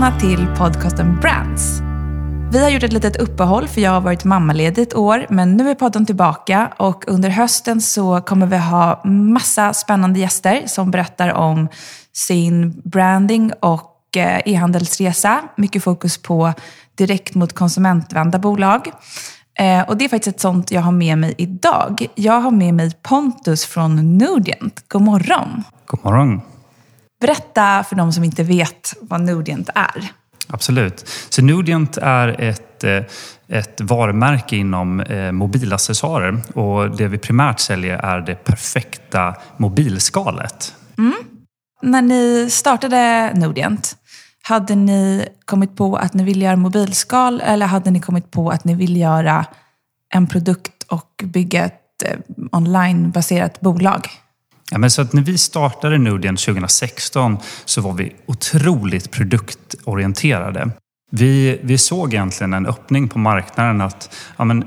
välkomna till podcasten Brands. Vi har gjort ett litet uppehåll för jag har varit mammaledig ett år, men nu är podden tillbaka och under hösten så kommer vi ha massa spännande gäster som berättar om sin branding och e-handelsresa. Mycket fokus på direkt mot konsumentvända bolag. Och det är faktiskt ett sånt jag har med mig idag. Jag har med mig Pontus från Nudient. God morgon. God morgon. Berätta för de som inte vet vad Nudient är. Absolut. Så Nudient är ett varumärke inom mobilaccessoarer. Och det vi primärt säljer är det perfekta mobilskalet. Mm. När ni startade Nudient, hade ni kommit på att ni ville göra mobilskal eller hade ni kommit på att ni ville göra en produkt och bygga ett onlinebaserat bolag? Ja, men så att när vi startade Nudient 2016 så var vi otroligt produktorienterade. Vi såg egentligen en öppning på marknaden att ja, men,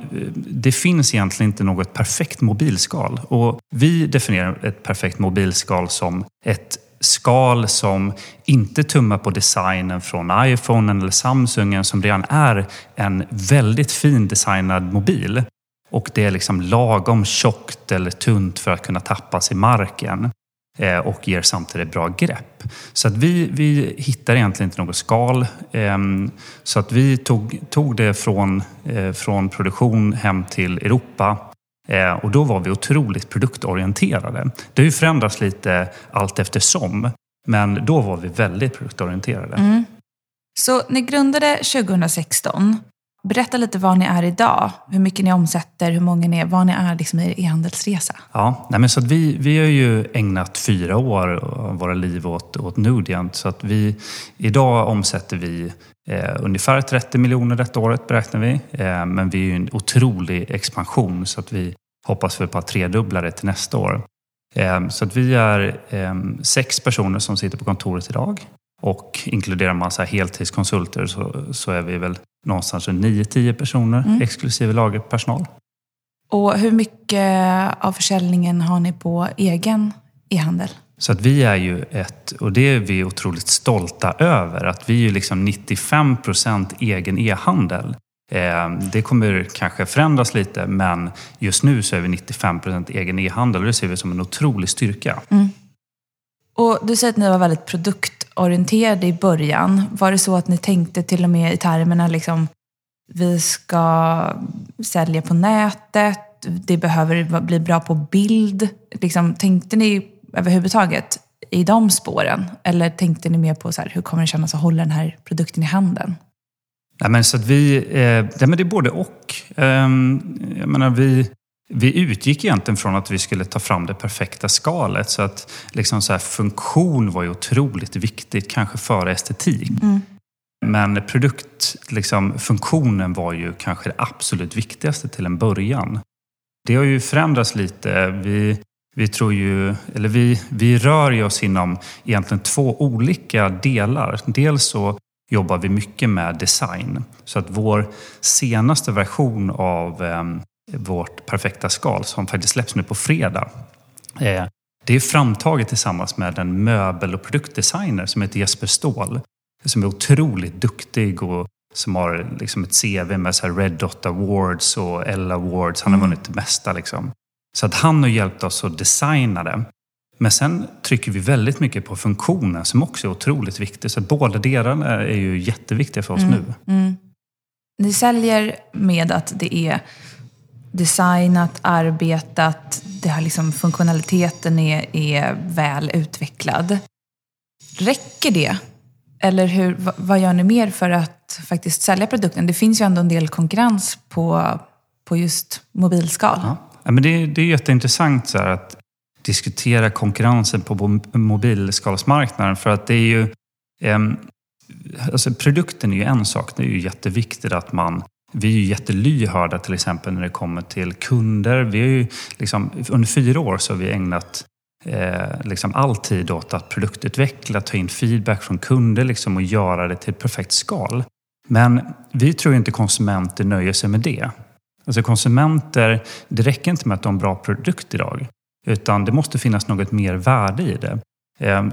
det finns egentligen inte något perfekt mobilskal. Och vi definierar ett perfekt mobilskal som ett skal som inte tummar på designen från iPhonen eller Samsungen som redan är en väldigt fin designad mobil. Och det är liksom lagom tjockt eller tunt för att kunna tappas i marken. Och ger samtidigt bra grepp. Så att vi hittar egentligen inte något skal. Så att vi tog det från produktion hem till Europa. Och då var vi otroligt produktorienterade. Det har ju förändrats lite allt eftersom. Men då var vi väldigt produktorienterade. Mm. Så ni grundade 2016. Berätta lite vad ni är idag, hur mycket ni omsätter, hur många ni är, vad ni är liksom i er e-handelsresa. Ja, nej men så att vi har ju ägnat 4 år av våra liv åt Nudient. Så att idag omsätter vi ungefär 30 miljoner detta året beräknar vi. Men vi är ju en otrolig expansion så att vi hoppas på att tredubbla det till nästa år. Så att vi är 6 personer som sitter på kontoret idag. Och inkluderar man så här heltidskonsulter så är vi väl någonstans 9-10 personer exklusive lagerpersonal. Och hur mycket av försäljningen har ni på egen e-handel? Så att vi är ju och det är vi otroligt stolta över, att vi är ju liksom 95% egen e-handel. Det kommer kanske förändras lite, men just nu så är vi 95% egen e-handel och det ser vi som en otrolig styrka. Mm. Och du säger att ni var väldigt produktorienterade i början. Var det så att ni tänkte till och med i termerna liksom, vi ska sälja på nätet, det behöver bli bra på bild. Liksom, tänkte ni överhuvudtaget i de spåren? Eller tänkte ni mer på så här, hur kommer det kännas att hålla den här produkten i handen? Nej, men så att men det är både och. Jag menar, vi utgick egentligen från att vi skulle ta fram det perfekta skalet. Så att liksom så här, funktion var ju otroligt viktigt, kanske före estetik. Mm. Men funktionen var ju kanske det absolut viktigaste till en början. Det har ju förändrats lite. Vi tror ju, eller vi rör ju oss inom egentligen 2 olika delar. Dels så jobbar vi mycket med design. Så att vår senaste version av vårt perfekta skal som faktiskt släpps nu på fredag. Det är framtaget tillsammans med en möbel- och produktdesigner som heter Jesper Ståhl. Som är otroligt duktig och som har liksom ett CV med så här Red Dot Awards och Ella Awards. Han har vunnit det mesta liksom. Så att han har hjälpt oss att designa det. Men sen trycker vi väldigt mycket på funktionen som också är otroligt viktig. Så att båda delarna är ju jätteviktiga för oss nu. Mm. Ni säljer med att det är designat, arbetat, det här liksom funktionaliteten är väl utvecklad. Räcker det? Eller vad gör ni mer för att faktiskt sälja produkten? Det finns ju ändå en del konkurrens på just mobilskal. Ja, men det är jätteintressant så här att diskutera konkurrensen på mobilskalsmarknaden, för att det är ju alltså produkten är ju en sak, det är ju jätteviktigt att vi är ju jättelyhörda till exempel när det kommer till kunder. Vi är ju liksom, under 4 år så har vi ägnat all tid åt att produktutveckla, ta in feedback från kunder liksom, och göra det till perfekt skal. Men vi tror inte konsumenter nöjer sig med det. Alltså konsumenter, det räcker inte med att de har en bra produkt idag. Utan det måste finnas något mer värde i det.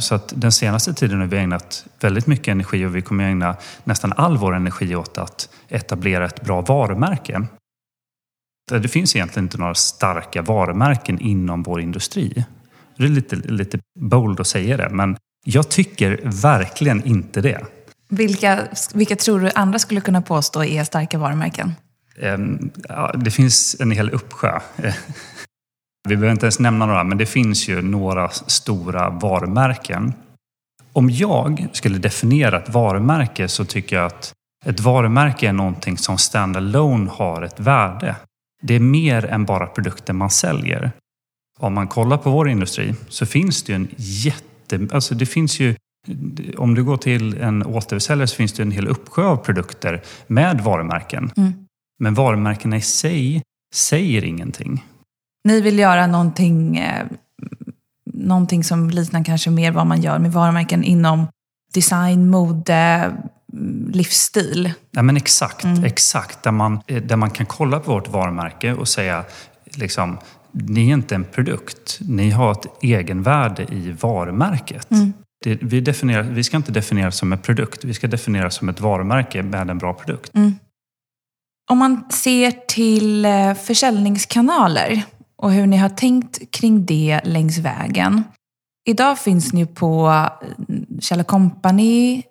Så att den senaste tiden har vi ägnat väldigt mycket energi, och vi kommer ägna nästan all vår energi åt att etablera ett bra varumärke. Det finns egentligen inte några starka varumärken inom vår industri. Det är lite bold att säga det, men jag tycker verkligen inte det. Vilka tror du andra skulle kunna påstå är starka varumärken? Det finns en hel uppsjö. Vi behöver inte ens nämna några, men det finns ju några stora varumärken. Om jag skulle definiera ett varumärke så tycker jag att ett varumärke är någonting som standalone har ett värde. Det är mer än bara produkten man säljer. Om man kollar på vår industri så finns det ju om du går till en återförsäljare så finns det en hel uppsjö av produkter med varumärken. Mm. Men varumärkena i sig säger ingenting. Ni vill göra någonting som liknar kanske mer vad man gör med varumärken inom design, mode, livsstil. Ja, men exakt. Där man kan kolla på vårt varumärke och säga liksom, ni är inte en produkt. Ni har ett egenvärde i varumärket. Mm. Vi ska inte definieras som en produkt. Vi ska definieras som ett varumärke med en bra produkt. Mm. Om man ser till försäljningskanaler och hur ni har tänkt kring det längs vägen. Idag finns ni på Kjell & Company,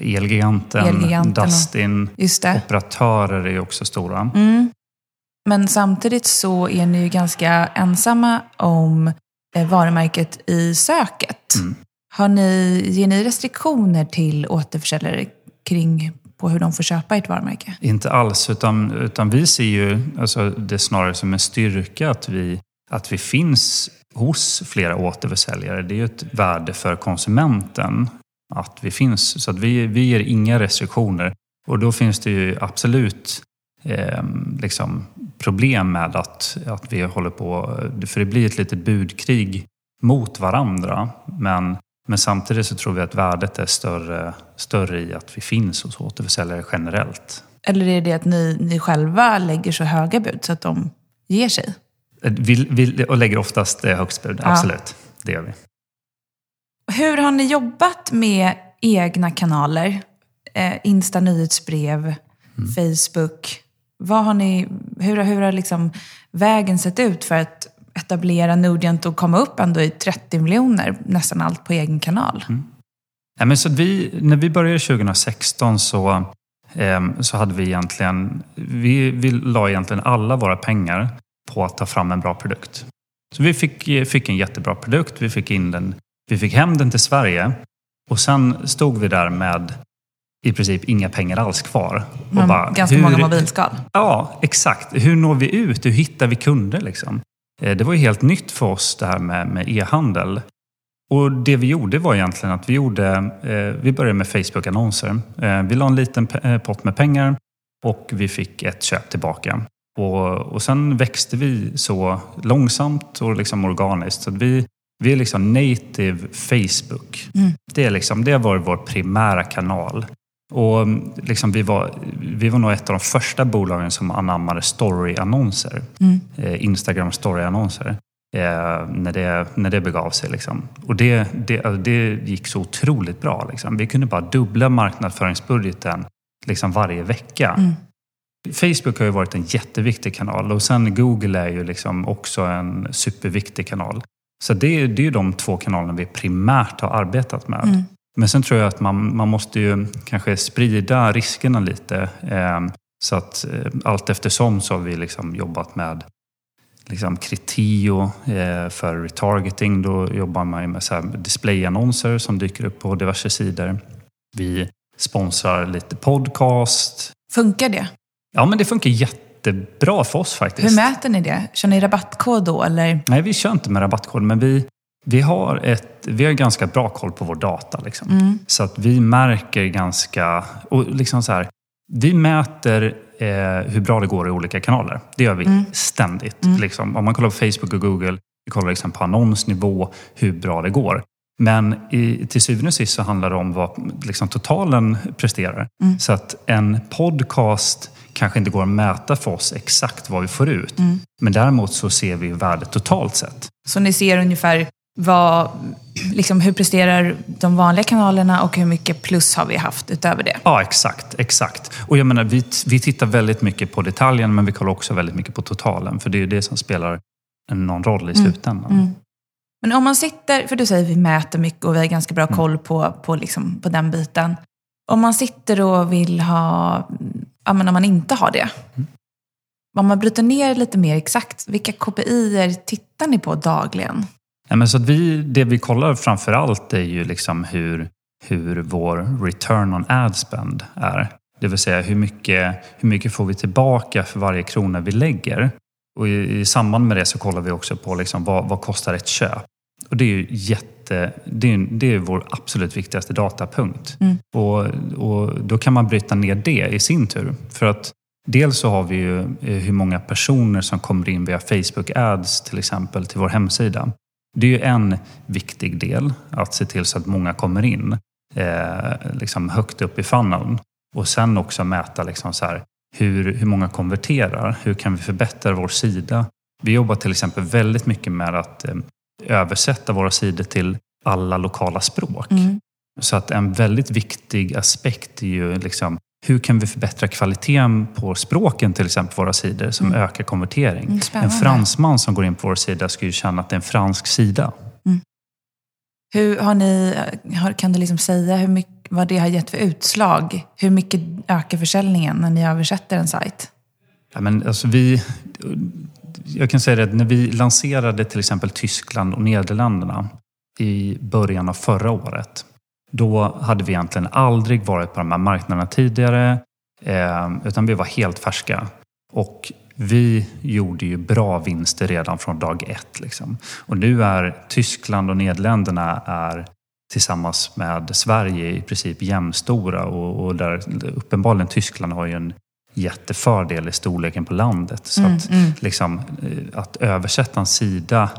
Elgiganten, Dustin, operatörer är också stora. Mm. Men samtidigt så är ni ju ganska ensamma om varumärket i söket. Mm. Ger ni restriktioner till återförsäljare kring på hur de får köpa ett varumärke? Inte alls, utan vi ser ju det snarare som en styrka att vi finns hos flera återförsäljare. Det är ju ett värde för konsumenten att vi finns. Så att vi ger inga restriktioner. Och då finns det ju absolut problem med att vi håller på. För det blir ett litet budkrig mot varandra. Men samtidigt så tror vi att värdet är större i att vi finns hos återförsäljare generellt. Eller är det att ni själva lägger så höga bud så att de ger sig? Vi och lägger oftast högst bud, ja. Absolut. Det gör vi. Hur har ni jobbat med egna kanaler? Insta, nyhetsbrev, Facebook. Hur har vägen sett ut för att etablera Nordient och komma upp ändå i 30 miljoner, nästan allt på egen kanal? Mm. Ja, men så när vi började 2016 så hade vi egentligen, vi la egentligen alla våra pengar på att ta fram en bra produkt. Så vi fick en jättebra produkt, vi fick hem den till Sverige och sen stod vi där med i princip inga pengar alls kvar. Och många mobilskal. Ja, exakt. Hur når vi ut? Hur hittar vi kunder ? Det var ju helt nytt för oss det här med e-handel. Och det vi gjorde var egentligen att vi började med Facebook-annonser. Vi la en liten pott med pengar och vi fick ett köp tillbaka. Och sen växte vi så långsamt och organiskt. Så vi är native Facebook. Mm. Det var vår primära kanal. Och vi var nog ett av de första bolagen som anammade story-annonser. Mm. Instagram story-annonser. När det begav sig. Och det gick så otroligt bra. Vi kunde bara dubbla marknadsföringsbudgeten varje vecka. Mm. Facebook har ju varit en jätteviktig kanal. Och sen Google är ju också en superviktig kanal. Så det är ju de två kanalerna vi primärt har arbetat med. Mm. Men sen tror jag att man måste ju kanske sprida riskerna lite. Så att allt eftersom så har vi jobbat med Criteo för retargeting. Då jobbar man ju med så här displayannonser som dyker upp på diverse sidor. Vi sponsrar lite podcast. Funkar det? Ja, men det funkar jättebra för oss faktiskt. Hur mäter ni det? Kör ni rabattkod då? Eller? Nej, vi kör inte med rabattkod, men vi har ganska bra koll på vår data. Så att vi märker ganska... Och vi mäter hur bra det går i olika kanaler. Det gör vi ständigt. Om man kollar på Facebook och Google, vi kollar på annonsnivå hur bra det går. Men till syvende och sist så handlar det om vad totalen presterar. Mm. Så att en podcast kanske inte går att mäta för oss exakt vad vi får ut. Mm. Men däremot så ser vi värdet totalt sett. Så ni ser ungefär vad, liksom, hur presterar de vanliga kanalerna och hur mycket plus har vi haft utöver det? Ja, exakt. Och jag menar, vi tittar väldigt mycket på detaljen, men vi kollar också väldigt mycket på totalen, för det är ju det som spelar någon roll i slutändan. Mm. Men om man sitter, för du säger vi mäter mycket och vi har ganska bra koll på, liksom, på den biten. Om man sitter och vill ha, ja men om man inte har det. Mm. Om man bryter ner lite mer exakt, vilka KPIer tittar ni på dagligen? Ja, men så att det vi kollar framförallt är ju liksom hur vår return on ad spend är. Det vill säga hur mycket får vi tillbaka för varje krona vi lägger. Och i samband med det så kollar vi också på liksom vad kostar ett köp. Och det är ju det är vår absolut viktigaste datapunkt. Mm. Och då kan man bryta ner det i sin tur. För att dels så har vi ju hur många personer som kommer in via Facebook ads till exempel till vår hemsida. Det är ju en viktig del att se till så att många kommer in liksom högt upp i funneln. Och sen också mäta liksom så här, hur många konverterar, hur kan vi förbättra vår sida. Vi jobbar till exempel väldigt mycket med att översätta våra sidor till alla lokala språk. Mm. Så att en väldigt viktig aspekt är ju liksom, hur kan vi förbättra kvaliteten på språken till exempel på våra sidor som ökar konvertering. En fransman som går in på vår sida ska ju känna att det är en fransk sida. Mm. Hur har ni, kan du liksom säga hur mycket, vad det har gett för utslag? Hur mycket ökar försäljningen när ni översätter en sajt? Ja, men alltså jag kan säga att när vi lanserade till exempel Tyskland och Nederländerna i början av förra året, då hade vi egentligen aldrig varit på de här marknaderna tidigare, utan vi var helt färska. Och vi gjorde ju bra vinster redan från dag ett. Liksom. Och nu är Tyskland och Nederländerna är tillsammans med Sverige i princip jämstora. Och där uppenbarligen Tyskland har ju en jättefördel i storleken på landet. Så liksom, att översätta en sida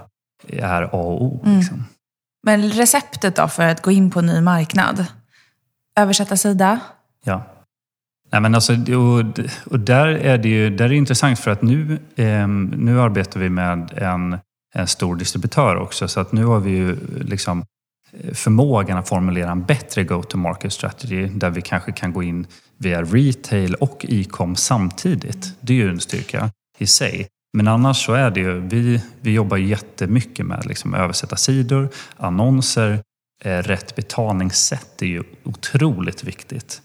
är A och O. Liksom. Men receptet då för att gå in på en ny marknad? Översätta sida? Ja. Nej, men alltså, och där är det intressant för att nu arbetar vi med en stor distributör också. Så att nu har vi ju liksom förmågan att formulera en bättre go-to-market strategy där vi kanske kan gå in via retail och e-com samtidigt. Det är ju en styrka i sig. Men annars så är det ju, vi jobbar jättemycket med liksom översätta sidor, annonser, rätt betalningssätt är ju otroligt viktigt.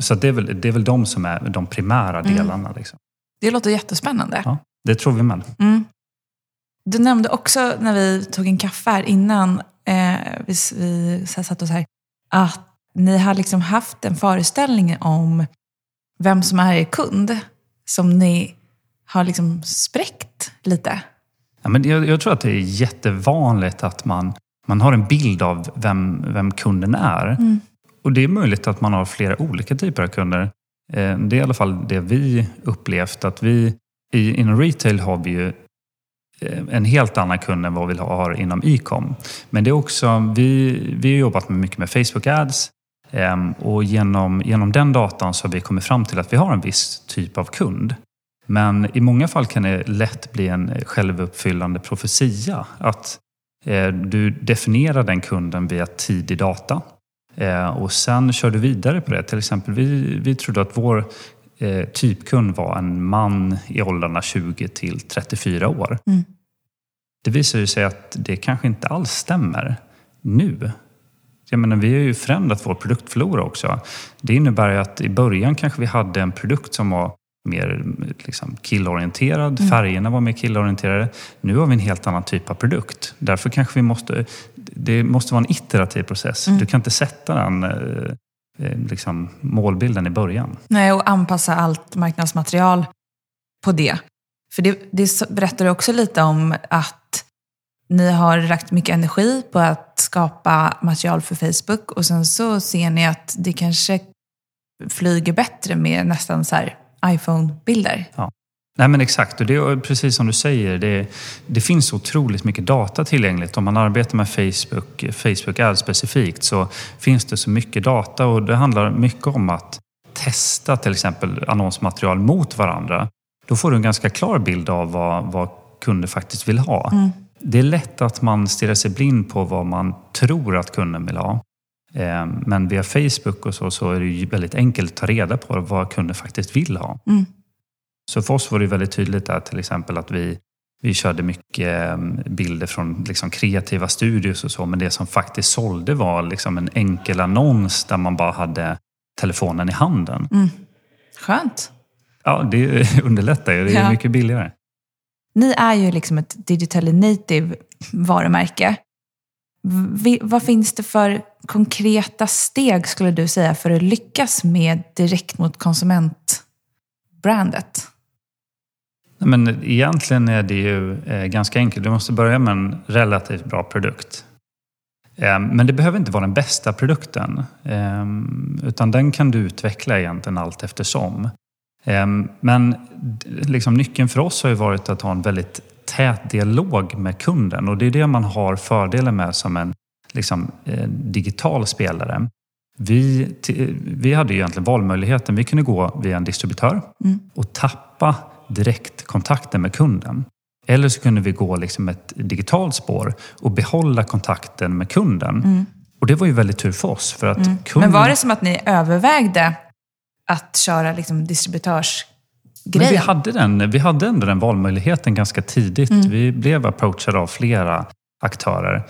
Så det är väl de som är de primära delarna. Liksom. Det låter jättespännande. Ja, det tror vi med. Mm. Du nämnde också när vi tog en kaffe här innan vi satt oss här att ni har liksom haft en föreställning om vem som är kund som ni har liksom spräckt lite. Ja, men jag tror att det är jättevanligt att man har en bild av vem kunden är. Mm. Och det är möjligt att man har flera olika typer av kunder. Det är i alla fall det vi upplevt. Att vi inom retail har vi ju en helt annan kund än vad vi har inom e-com. Men det är också, vi har jobbat mycket med Facebook ads. Och genom den datan så har vi kommit fram till att vi har en viss typ av kund. Men i många fall kan det lätt bli en självuppfyllande profetia. Att du definierar den kunden via tidig data. Och sen kör du vidare på det. Till exempel, vi trodde att vår typkund var en man i åldrarna 20 till 34 år. Mm. Det visar ju sig att det kanske inte alls stämmer nu. Jag menar, vi har ju förändrat vår produktflora också. Det innebär ju att i början kanske vi hade en produkt som var mer liksom killorienterad. Färgerna var mer killorienterade. Nu har vi en helt annan typ av produkt. Därför kanske det måste vara en iterativ process. Du kan inte sätta den liksom målbilden i början. Nej, och anpassa allt marknadsmaterial på det. För det berättar du också lite om att ni har lagt mycket energi på att skapa material för Facebook och sen så ser ni att det kanske flyger bättre med nästan så här iPhone-bilder. Ja. Nej, men exakt, och det är precis som du säger, det finns otroligt mycket data tillgängligt. Om man arbetar med Facebook ads specifikt, så finns det så mycket data och det handlar mycket om att testa till exempel annonsmaterial mot varandra. Då får du en ganska klar bild av vad kunder faktiskt vill ha. Det är lätt att man stirrar sig blind på vad man tror att kunden vill ha. Men via Facebook och så är det ju väldigt enkelt att ta reda på vad kunden faktiskt vill ha. Mm. Så för oss var det väldigt tydligt där, till exempel att vi körde mycket bilder från liksom kreativa studios och så. Men det som faktiskt sålde var liksom en enkel annons där man bara hade telefonen i handen. Mm. Skönt. Ja, det underlättar ju. Det är mycket billigare. Ni är ju liksom ett digital native varumärke. Vad finns det för konkreta steg, skulle du säga, för att lyckas med direkt mot konsument-brandet? Men egentligen är det ju ganska enkelt. Du måste börja med en relativt bra produkt. Men det behöver inte vara den bästa produkten. Utan den kan du utveckla egentligen allt eftersom. Men liksom nyckeln för oss har ju varit att ha en väldigt tät dialog med kunden. Och det är det man har fördelar med som en liksom digital spelare. Vi hade ju egentligen valmöjligheten. Vi kunde gå via en distributör och tappa direktkontakten med kunden. Eller så kunde vi gå liksom ett digitalt spår och behålla kontakten med kunden. Mm. Och det var ju väldigt tur för oss. För att kunden... Men var det som att ni övervägde att köra liksom distributörsgrejen? Vi hade ändå den valmöjligheten ganska tidigt. Mm. Vi blev approachade av flera aktörer.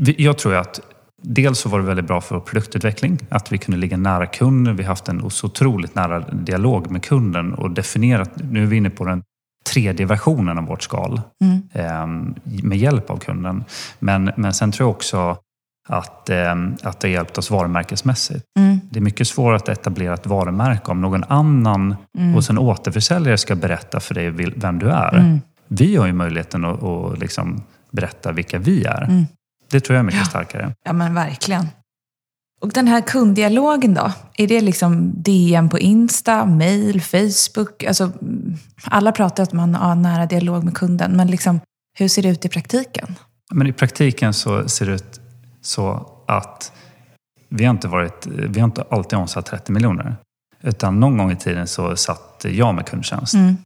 Jag tror att dels så var det väldigt bra för produktutveckling. Att vi kunde ligga nära kunden. Vi har haft en så otroligt nära dialog med kunden. Och definierat, nu är vi inne på den tredje versionen av vårt skal. Med hjälp av kunden. Men sen tror jag också att det hjälpt oss varumärkesmässigt. Mm. Det är mycket svårare att etablera ett varumärke om någon annan hos en återförsäljare ska berätta för dig vem du är. Mm. Vi har ju möjligheten att liksom berätta vilka vi är. Mm. Det tror jag är mycket starkare. Ja, men verkligen. Och den här kunddialogen då? Är det liksom DM på Insta, mail, Facebook? Alltså, alla pratar att man har nära dialog med kunden. Men liksom, hur ser det ut i praktiken? Men i praktiken så ser det ut så att vi har inte alltid omsatt 30 miljoner. Utan någon gång i tiden så satt jag med kundtjänst. Mm.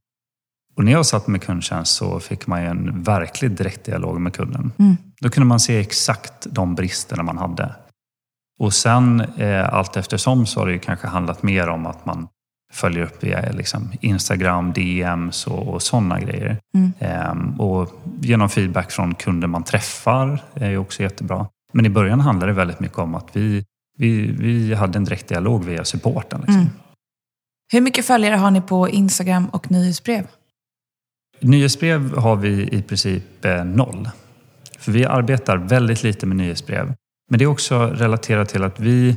Och när jag satt med kundtjänst så fick man ju en verklig direktdialog med kunden. Mm. Då kunde man se exakt de bristerna man hade. Och sen allt eftersom så har det ju kanske handlat mer om att man följer upp via liksom Instagram, DMs och sådana grejer. Mm. Och genom feedback från kunder man träffar är ju också jättebra. Men i början handlade det väldigt mycket om att vi hade en direktdialog via supporten. Liksom. Mm. Hur mycket följare har ni på Instagram och nyhetsbrev? Nyhetsbrev har vi i princip 0. För vi arbetar väldigt lite med nyhetsbrev. Men det är också relaterat till att vi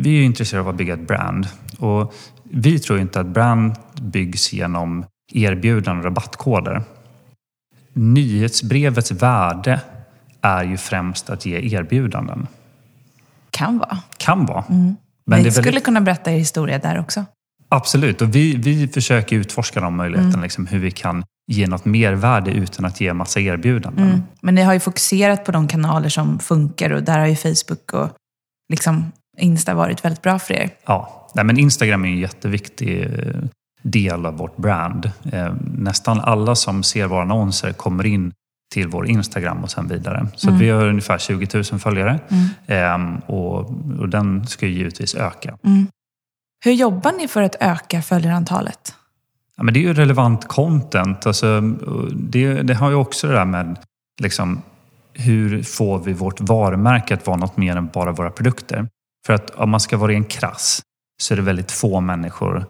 är intresserade av att bygga ett brand. Och vi tror inte att brand byggs genom erbjudanden och rabattkoder. Nyhetsbrevets värde är ju främst att ge erbjudanden. Kan vara. Mm. Men det skulle kunna berätta er historia där också. Absolut, och vi försöker utforska de möjligheterna, liksom, hur vi kan ge något mervärde utan att ge massa erbjudanden. Mm. Men ni har ju fokuserat på de kanaler som funkar, och där har ju Facebook och liksom Insta varit väldigt bra för er. Ja, nej, men Instagram är en jätteviktig del av vårt brand. Nästan alla som ser våra annonser kommer in till vår Instagram och sen vidare. Så att vi har ungefär 20 000 följare. Och den ska ju givetvis öka. Mm. Hur jobbar ni för att öka följarantalet? Ja, men det är ju relevant content. Alltså, det har ju också det där med liksom, hur får vi vårt varumärke att vara något mer än bara våra produkter? För att om man ska vara en krass så är det väldigt få människor,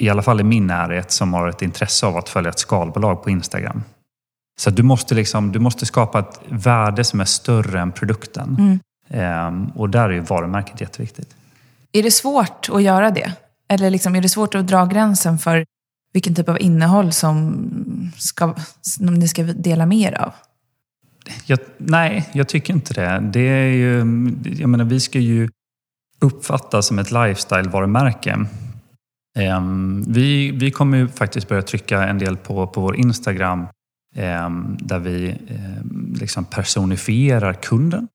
i alla fall i min närhet, som har ett intresse av att följa ett skalbolag på Instagram. Så du måste skapa ett värde som är större än produkten. Och där är ju varumärket jätteviktigt. Är det svårt att göra det? Eller liksom, är det svårt att dra gränsen för vilken typ av innehåll som ni ska dela med er av? Nej, jag tycker inte det. Det är ju, jag menar, vi ska ju uppfattas som ett lifestyle-varumärke. Vi kommer ju faktiskt börja trycka en del på vår Instagram där vi liksom personifierar kunden.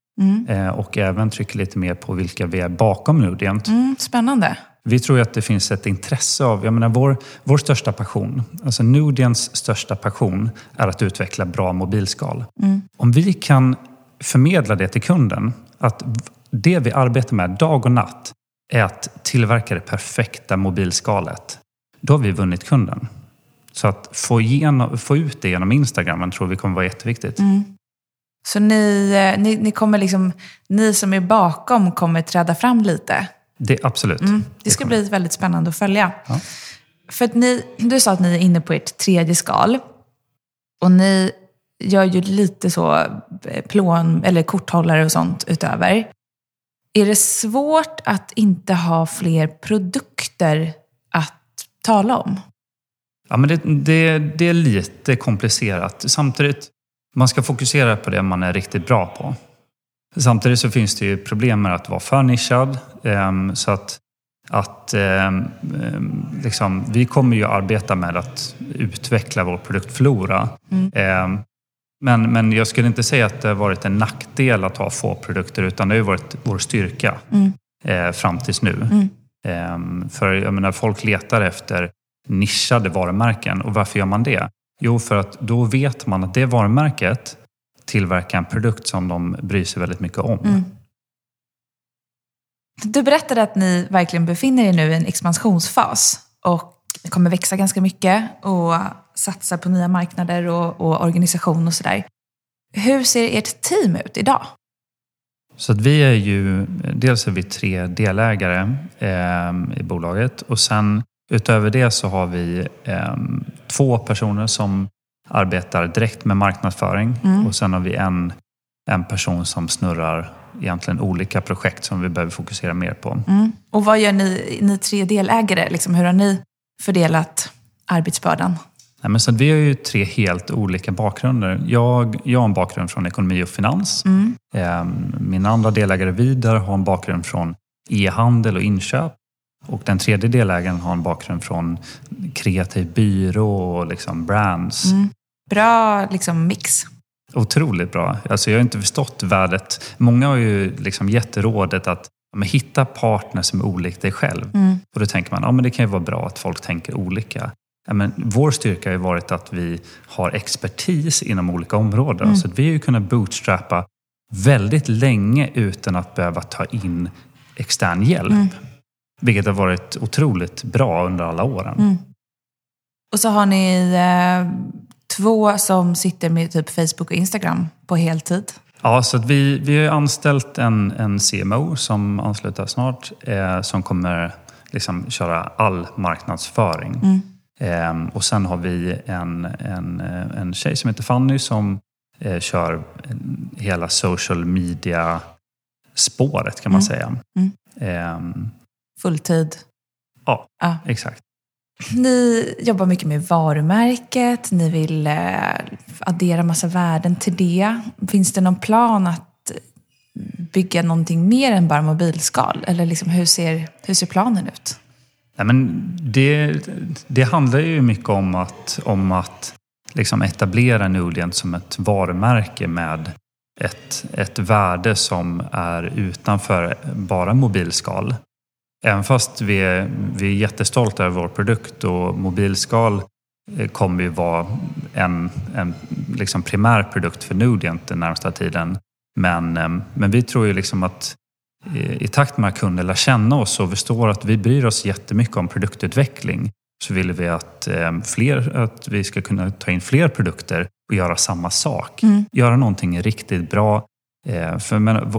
Och även trycker lite mer på vilka vi är bakom nu egentligen. Spännande. Vi tror ju att det finns ett intresse av, jag menar vår största passion, alltså Nordiens största passion är att utveckla bra mobilskal. Mm. Om vi kan förmedla det till kunden, att det vi arbetar med dag och natt är att tillverka det perfekta mobilskalet, då har vi vunnit kunden. Så att få ut det genom Instagram tror vi kommer vara jätteviktigt. Mm. Så ni kommer liksom, ni som är bakom kommer träda fram lite? Det absolut. Mm. Det ska bli väldigt spännande att följa. Ja. För att du sa att ni är inne på ert tredje skal. Och ni gör ju lite så plån eller korthållare och sånt utöver. Är det svårt att inte ha fler produkter att tala om? Ja, men det är lite komplicerat. Samtidigt, man ska fokusera på det man är riktigt bra på. Samtidigt så finns det ju problem med att vara för nischad. Så att liksom, vi kommer ju arbeta med att utveckla vår produktflora. Mm. Men jag skulle inte säga att det har varit en nackdel att ha få produkter, utan det har ju varit vår styrka fram tills nu. Mm. För jag menar, folk letar efter nischade varumärken. Och varför gör man det? Jo, för att då vet man att det varumärket tillverkar en produkt som de bryr sig väldigt mycket om. Mm. Du berättade att ni verkligen befinner er nu i en expansionsfas och kommer växa ganska mycket och satsa på nya marknader och organisation och sådär. Hur ser ert team ut idag? Så att vi är ju, dels är vi 3 delägare i bolaget, och sen utöver det så har vi 2 personer som arbetar direkt med marknadsföring. Mm. Och sen har vi en person som snurrar egentligen olika projekt som vi behöver fokusera mer på. Mm. Och vad gör ni 3 delägare? Liksom, hur har ni fördelat arbetsbördan? Nej, men så vi har ju 3 helt olika bakgrunder. Jag har en bakgrund från ekonomi och finans. Mm. Min andra delägare Vidar har en bakgrund från e-handel och inköp. Och den 3:e delägaren har en bakgrund från kreativ byrå och liksom brands. Mm. Bra liksom mix. Otroligt bra. Alltså jag har inte förstått värdet. Många har ju liksom gett rådet att hitta partner som är olik dig själv. Mm. Och då tänker man, ja men det kan ju vara bra att folk tänker olika. Ja, men vår styrka har ju varit att vi har expertis inom olika områden. Mm. Så att vi har ju kunnat bootstrappa väldigt länge utan att behöva ta in extern hjälp. Mm. Vilket har varit otroligt bra under alla åren. Mm. Och så har ni 2 som sitter med typ Facebook och Instagram på heltid. Ja, så att vi har anställt en CMO som anslutar snart. Som kommer liksom köra all marknadsföring. Mm. Och sen har vi en tjej som heter Fanny som kör hela social media spåret kan man säga. Mm. Fulltid. Ja, exakt. Ni jobbar mycket med varumärket. Ni vill addera massa värden till det. Finns det någon plan att bygga någonting mer än bara mobilskal? Eller liksom, hur ser planen ut? Ja, men det handlar ju mycket om att liksom etablera Nordien som ett varumärke med ett värde som är utanför bara mobilskal. Även fast vi är jättestolta över vår produkt, och mobilskal kommer ju vara en liksom primär produkt för Nordien den närmsta tiden. Men vi tror ju liksom att i takt med att kunder lär känna oss och förstår att vi bryr oss jättemycket om produktutveckling, så vill vi att vi ska kunna ta in fler produkter och göra samma sak. Mm. Göra någonting riktigt bra.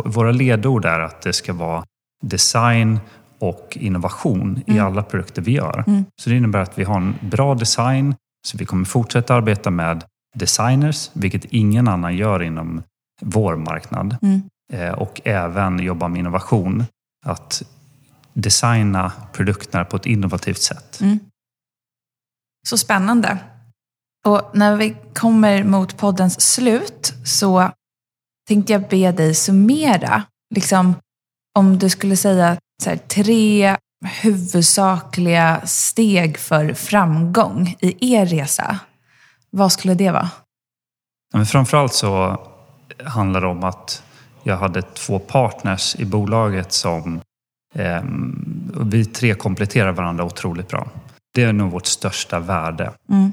Våra ledord är att det ska vara design och innovation i alla produkter vi gör. Mm. Så det innebär att vi har en bra design, så vi kommer fortsätta arbeta med designers, vilket ingen annan gör inom vår marknad. Mm. Och även jobba med innovation, att designa produkterna på ett innovativt sätt. Mm. Så spännande. Och när vi kommer mot poddens slut så tänkte jag be dig summera, liksom, om du skulle säga så här, 3 huvudsakliga steg för framgång i er resa. Vad skulle det vara? Men framförallt så handlar det om att jag hade 2 partners i bolaget som Vi tre kompletterar varandra otroligt bra. Det är nog vårt största värde. Mm.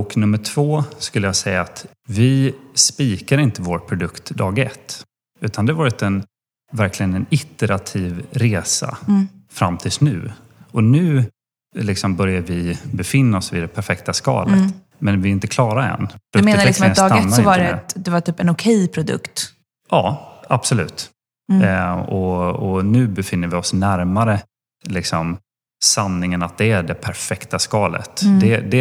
Och nummer 2 skulle jag säga att vi spikar inte vår produkt dag 1. Utan det har varit verkligen en iterativ resa fram tills nu. Och nu liksom börjar vi befinna oss vid det perfekta skalet. Mm. Men vi är inte klara än. Du menar liksom att dag 1 så var det var typ en okej produkt? Ja, absolut. Mm. Och nu befinner vi oss närmare liksom sanningen att det är det perfekta skalet. Mm. Det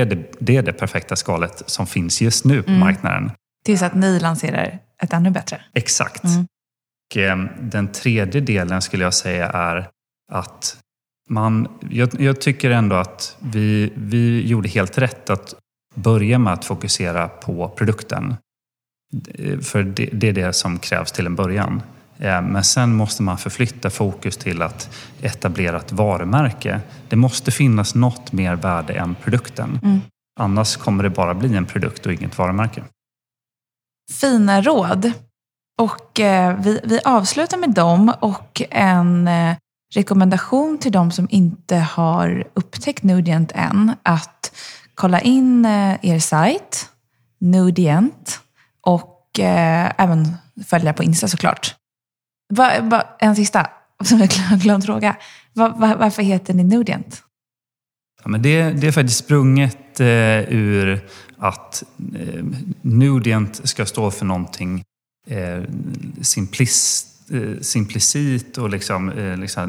är det perfekta skalet som finns just nu på marknaden. Tills att ni lanserar ett ännu bättre. Exakt. Mm. Och den 3:e delen skulle jag säga är att jag tycker ändå att vi gjorde helt rätt att börja med att fokusera på produkten. För det är det som krävs till en början. Men sen måste man förflytta fokus till att etablera ett varumärke. Det måste finnas något mer värde än produkten. Mm. Annars kommer det bara bli en produkt och inget varumärke. Fina råd. Och vi avslutar med dem och en rekommendation till de som inte har upptäckt Nudient än. Att kolla in er sajt, Nudient, och även följa på Insta såklart. En sista som jag glömde fråga. Varför heter ni Nudient? Ja, men det är faktiskt sprunget ur att Nudient ska stå för någonting simplicit och liksom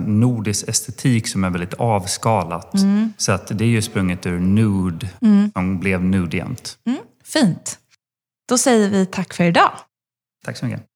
nordisk estetik som är väldigt avskalat. Mm. Så att det är ju sprunget ur nude som blev Nudient. Mm. Fint. Då säger vi tack för idag. Tack så mycket.